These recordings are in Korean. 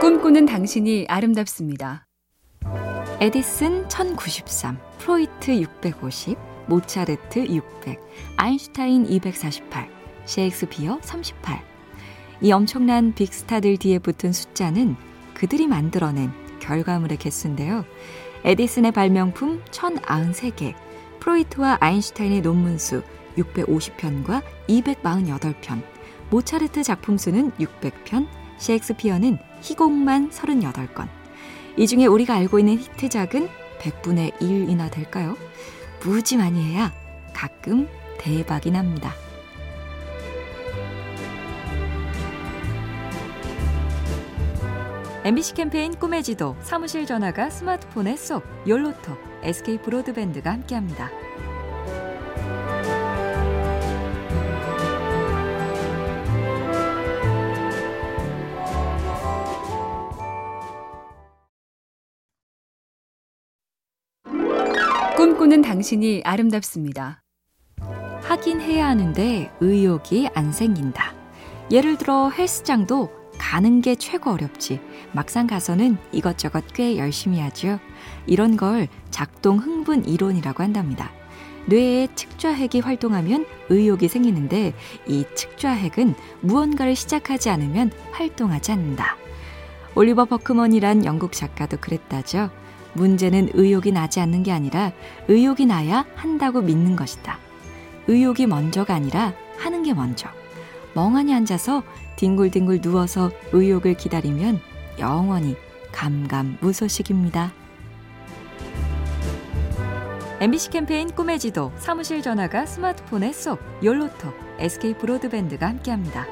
꿈꾸는 당신이 아름답습니다. 에디슨 1093, 프로이트 650, 모차르트 600, 아인슈타인 248, 셰익스피어 38. 이 엄청난 빅스타들 뒤에 붙은 숫자는 그들이 만들어낸 결과물의 개수인데요. 에디슨의 발명품 1093개, 프로이트와 아인슈타인의 논문수 650편과 248편, 모차르트 작품수는 600편, 셰익스피어는 희곡만 38건. 이 중에 우리가 알고 있는 히트작은 100분의 1이나 될까요? 무지 많이 해야 가끔 대박이 납니다. MBC 캠페인 꿈의 지도, 사무실 전화가 스마트폰에 쏙, 욜로톡, SK 브로드밴드가 함께합니다. 꿈꾸는 당신이 아름답습니다. 하긴 해야 하는데 의욕이 안 생긴다. 예를 들어 헬스장도 가는 게 최고 어렵지 막상 가서는 이것저것 꽤 열심히 하죠. 이런 걸 작동 흥분 이론이라고 한답니다. 뇌의 측좌핵이 활동하면 의욕이 생기는데 이 측좌핵은 무언가를 시작하지 않으면 활동하지 않는다. 올리버 버크먼이란 영국 작가도 그랬다죠. 문제는 의욕이 나지 않는 게 아니라 의욕이 나야 한다고 믿는 것이다. 의욕이 먼저가 아니라 하는 게 먼저. 멍하니 앉아서 뒹굴뒹굴 누워서 의욕을 기다리면 영원히 감감무소식입니다. MBC 캠페인 꿈의 지도, 사무실 전화가 스마트폰에 쏙, 욜로톡, SK 브로드밴드가 함께합니다.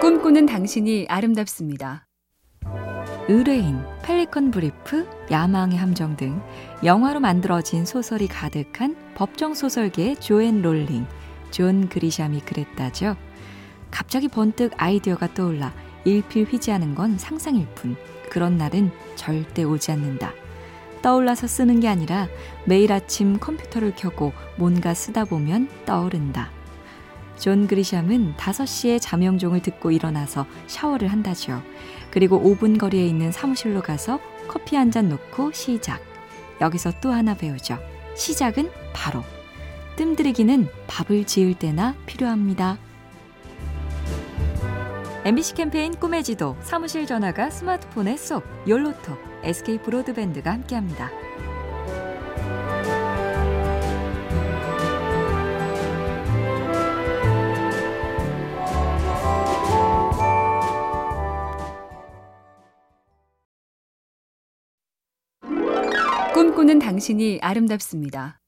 꿈꾸는 당신이 아름답습니다. 의뢰인, 펠리컨 브리프, 야망의 함정 등 영화로 만들어진 소설이 가득한 법정 소설계의 조앤 롤링, 존 그리샴이 그랬다죠. 갑자기 번뜩 아이디어가 떠올라 일필휘지하는 건 상상일 뿐 그런 날은 절대 오지 않는다. 떠올라서 쓰는 게 아니라 매일 아침 컴퓨터를 켜고 뭔가 쓰다 보면 떠오른다. 존 그리샴은 5시에 자명종을 듣고 일어나서 샤워를 한다죠. 그리고 5분 거리에 있는 사무실로 가서 커피 한 잔 놓고 시작. 여기서 또 하나 배우죠. 시작은 바로. 뜸들이기는 밥을 지을 때나 필요합니다. MBC 캠페인 꿈의 지도, 사무실 전화가 스마트폰에 쏙, 욜로톡, SK 브로드밴드가 함께합니다. 꿈꾸는 당신이 아름답습니다.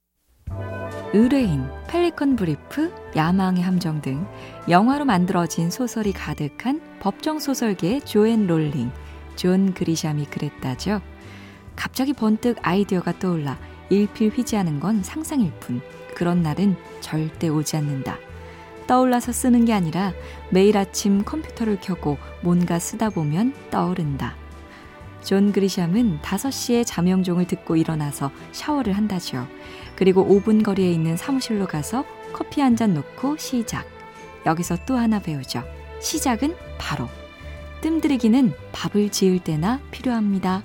의뢰인, 펠리컨 브리프, 야망의 함정 등 영화로 만들어진 소설이 가득한 법정 소설계의 조앤 롤링, 존 그리샴이 그랬다죠. 갑자기 번뜩 아이디어가 떠올라 일필휘지하는 건 상상일 뿐 그런 날은 절대 오지 않는다. 떠올라서 쓰는 게 아니라 매일 아침 컴퓨터를 켜고 뭔가 쓰다 보면 떠오른다. 존 그리샴은 5시에 자명종을 듣고 일어나서 샤워를 한다죠. 그리고 5분 거리에 있는 사무실로 가서 커피 한 잔 놓고 시작. 여기서 또 하나 배우죠. 시작은 바로. 뜸들이기는 밥을 지을 때나 필요합니다.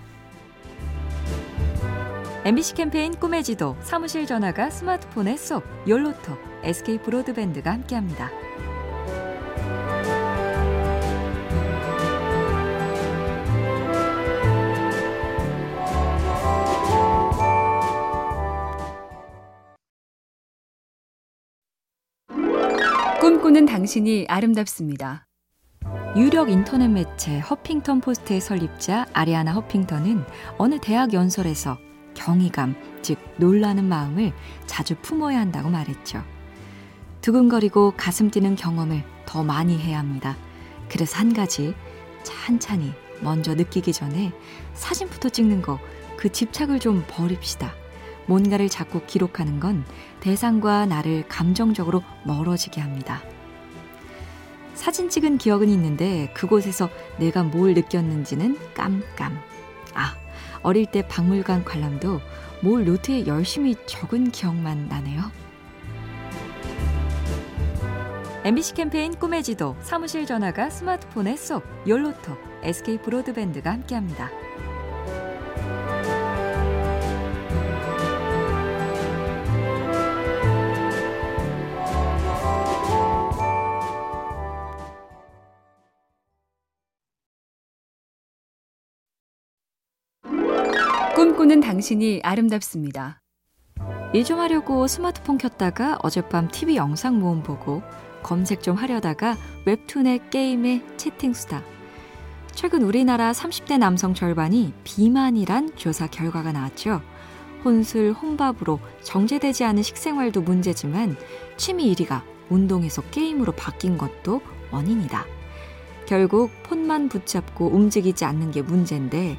MBC 캠페인 꿈의 지도, 사무실 전화가 스마트폰에 쏙, 욜로톡, SK 브로드밴드가 함께합니다. 꿈꾸는 당신이 아름답습니다. 유력 인터넷 매체 허핑턴 포스트의 설립자 아리아나 허핑턴은 어느 대학 연설에서 경이감, 즉 놀라는 마음을 자주 품어야 한다고 말했죠. 두근거리고 가슴 뛰는 경험을 더 많이 해야 합니다. 그래서 한 가지, 찬찬히 먼저 느끼기 전에 사진부터 찍는 거, 그 집착을 좀 버립시다. 뭔가를 자꾸 기록하는 건 대상과 나를 감정적으로 멀어지게 합니다. 사진 찍은 기억은 있는데 그곳에서 내가 뭘 느꼈는지는 깜깜. 아, 어릴 때 박물관 관람도 몰 노트에 열심히 적은 기억만 나네요. MBC 캠페인 꿈의 지도, 사무실 전화가 스마트폰에 쏙, 욜로톡, SK 브로드밴드가 함께합니다. 꿈꾸는 당신이 아름답습니다. 일 좀 하려고 스마트폰 켰다가 어젯밤 TV 영상 모음 보고 검색 좀 하려다가 웹툰에 게임에 채팅수다. 최근 우리나라 30대 남성 절반이 비만이란 조사 결과가 나왔죠. 혼술, 혼밥으로 정제되지 않은 식생활도 문제지만 취미 1위가 운동에서 게임으로 바뀐 것도 원인이다. 결국 폰만 붙잡고 움직이지 않는 게 문제인데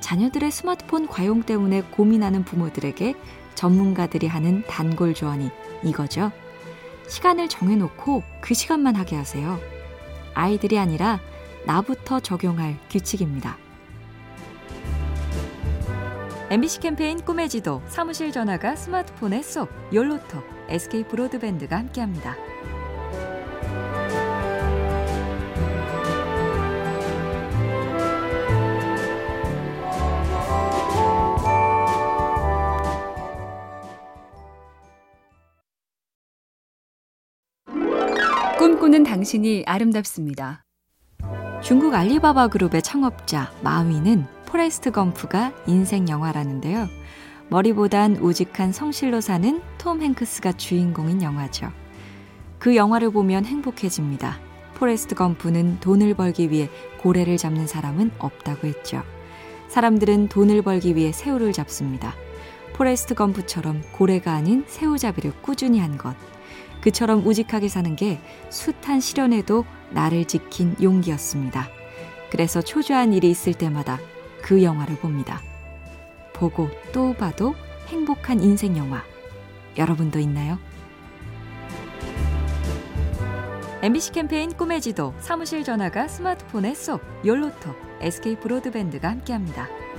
자녀들의 스마트폰 과용 때문에 고민하는 부모들에게 전문가들이 하는 단골 조언이 이거죠. 시간을 정해놓고 그 시간만 하게 하세요. 아이들이 아니라 나부터 적용할 규칙입니다. MBC 캠페인 꿈의 지도, 사무실 전화가 스마트폰에 쏙, 욜로톡, SK 브로드밴드가 함께합니다. 꿈꾸는 당신이 아름답습니다. 중국 알리바바 그룹의 창업자 마윈은 포레스트 검프가 인생 영화라는데요. 머리보단 우직한 성실로 사는 톰 행크스가 주인공인 영화죠. 그 영화를 보면 행복해집니다. 포레스트 검프는 돈을 벌기 위해 고래를 잡는 사람은 없다고 했죠. 사람들은 돈을 벌기 위해 새우를 잡습니다. 포레스트 검프처럼 고래가 아닌 새우잡이를 꾸준히 한 것. 그처럼 우직하게 사는 게 숱한 시련에도 나를 지킨 용기였습니다. 그래서 초조한 일이 있을 때마다 그 영화를 봅니다. 보고 또 봐도 행복한 인생 영화. 여러분도 있나요? MBC 캠페인 꿈의 지도, 사무실 전화가 스마트폰에 쏙, 욜로톡, SK 브로드밴드가 함께합니다.